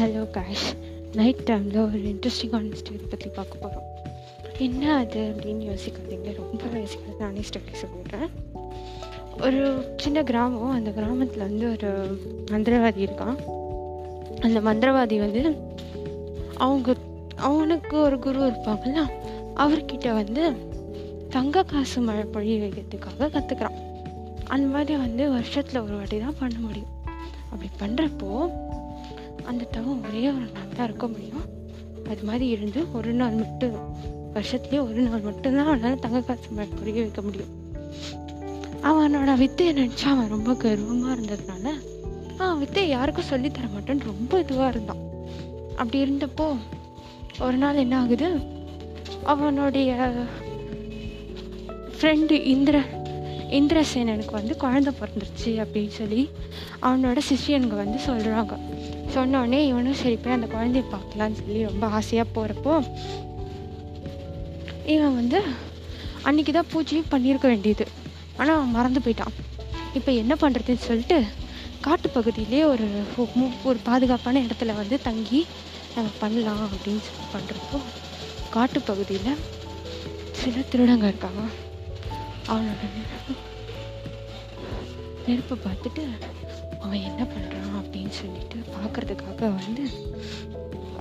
Hello cash, night டைமில் ஒரு இன்ட்ரெஸ்டிங்கான ஸ்டோரி பற்றி பார்க்க போகிறோம். என்ன அது அப்படின்னு யோசிக்காதீங்க, ரொம்ப யோசிக்காது, நானே ஸ்டோரி சொல்லிடுறேன். ஒரு சின்ன கிராமம், அந்த கிராமத்தில் வந்து ஒரு மந்திரவாதி இருக்கான். அந்த மந்திரவாதி வந்து அவனுக்கு ஒரு குரு இருப்பாங்கல்ல, அவர்கிட்ட வந்து தங்க காசு மழை பொழிய வைக்கிறதுக்காக கற்றுக்குறான். அந்த மாதிரி வந்து வருஷத்தில் ஒரு வாட்டி தான் பண்ண முடியும். அப்படி பண்ணுறப்போ அந்த தவம் ஒரே ஒரு நாள் தான் இருக்க முடியும். அது மாதிரி இருந்து ஒரு நாள் மட்டும், வருஷத்துலேயே ஒரு நாள் மட்டும்தான் அவனால் தங்க காசு மழை பொழிய வைக்க முடியும். அவனோட வித்தையை நினச்சா அவன் ரொம்ப கர்வமாக இருந்ததுனால வித்தையை யாருக்கும் சொல்லித்தர மாட்டேன்னு ரொம்ப இதுவாக இருந்தான். அப்படி இருந்தப்போ ஒரு நாள் என்ன ஆகுது, அவனுடைய ஃப்ரெண்டு இந்திரசேனனுக்கு வந்து குழந்தை பிறந்துருச்சு அப்படின்னு சொல்லி அவனோட சிஷியனுக்கு வந்து சொல்கிறாங்க. சொன்னோடனே இவனும் சரி போய் அந்த குழந்தைய பார்க்கலான்னு சொல்லி ரொம்ப ஆசையாக போகிறப்போ இவன் வந்து அன்றைக்கி தான் பூஜையும் பண்ணியிருக்க வேண்டியது, ஆனால் அவன் மறந்து போயிட்டான். இப்போ என்ன பண்ணுறதுன்னு சொல்லிட்டு காட்டுப்பகுதியிலே ஒரு பாதுகாப்பான இடத்துல வந்து தங்கி நம்ம பண்ணலாம் அப்படின்னு சொல்லி பண்ணுறப்போ காட்டுப்பகுதியில் சில திருடங்க இருக்காங்க. அவனோட நெருப்பை பார்த்துட்டு அவன் என்ன பண்ணுறான் அப்படின்னு சொல்லிட்டு பார்க்குறதுக்காக வந்து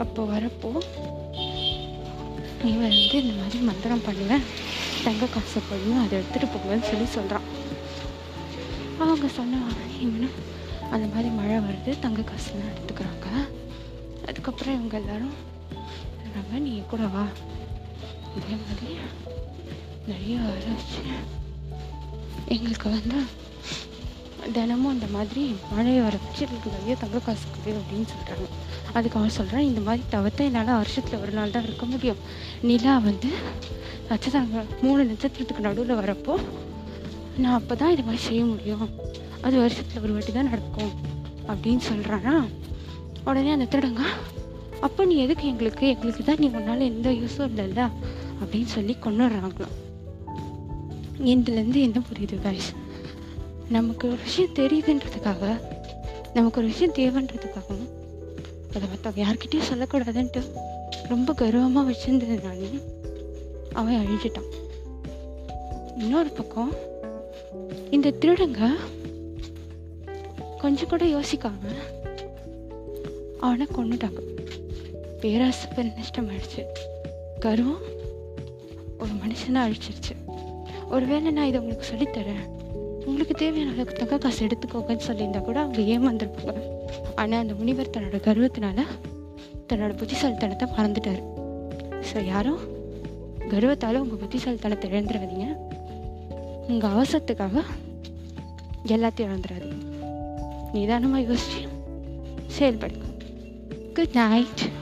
அப்போ வரப்போ இவன் வந்து இந்த மாதிரி மந்திரம் பண்ணுவேன், தங்க காசை போடுவேன், அதை எடுத்துகிட்டு போவேன்னு சொல்லி சொல்கிறான். அவங்க சொன்னாங்க இவனும் அந்த மாதிரி மழை வருது, தங்க காசுலாம் எடுத்துக்கிறாங்க. அதுக்கப்புறம் இவங்க எல்லோரும் நம்ம நீ கூட வா, இதே மாதிரி நிறைய ஆராய்ச்சி எங்களுக்கு வந்து தினமும் அந்த மாதிரி மழையை வரச்சு எங்களுக்கு நிறைய தங்க காசு இருக்குது அப்படின்னு சொல்கிறாங்க. அதுக்கு அவன் சொல்கிறான், இந்த மாதிரி தவிர்த்து என்னால் வருஷத்தில் ஒரு நாள் தான் இருக்க முடியும். நிலா வந்து நட்சத்திரங்க 3 நட்சத்திரத்துக்கு நடுவில் வரப்போ நான் அப்போ தான் இது மாதிரி செய்ய முடியும். அது வருஷத்தில் ஒரு வாட்டி தான் நடக்கும் அப்படின்னு சொல்கிறானா. உடனே அந்த திருடங்க அப்போ நீ எதுக்கு எங்களுக்கு தான், நீ உன்னால் எந்த யூஸும் இல்லைல்ல அப்படின்னு சொல்லி கொண்டுடுறாங்களாம். இதுலேருந்து என்ன புரியுது காய்ஸ், நமக்கு ஒரு விஷயம் தெரியுதுன்றதுக்காக, நமக்கு ஒரு விஷயம் தேவைன்றதுக்காகவும், அதை மற்றவங்க யார்கிட்டையும் சொல்லக்கூடாதுன்ட்டு ரொம்ப கர்வமாக வச்சுருந்ததுனாலே அவன் அழிஞ்சிட்டான். இன்னொரு பக்கம் இந்த திருடங்க கொஞ்சம் கூட யோசிக்காம அவனை கொண்டுட்டாங்க. பேராசை பெரிய நஷ்டமாயிடுச்சு, கர்வம் ஒரு மனுஷனை அழிச்சிருச்சு. ஒருவேளை நான் இதை உங்களுக்கு சொல்லித்தரேன், உங்களுக்கு தேவையான அளவுக்கு தங்க காசு எடுத்துக்கோங்கன்னு சொல்லியிருந்தா கூட அவங்க ஏமாந்துருப்பாங்க. ஆனால் அந்த முனிவர் தன்னோட கர்வத்தினால தன்னோட புத்திசாலித்தனத்தை மறந்துட்டார். ஸோ யாரும் கர்வத்தால் உங்கள் புத்திசாலித்தனத்தை இழந்துடாதீங்க, உங்கள் அவசரத்துக்காக எல்லாத்தையும் இழந்துடாதீங்க. நிதானமாக யோசிச்சு செயல்படுங்க. Good night.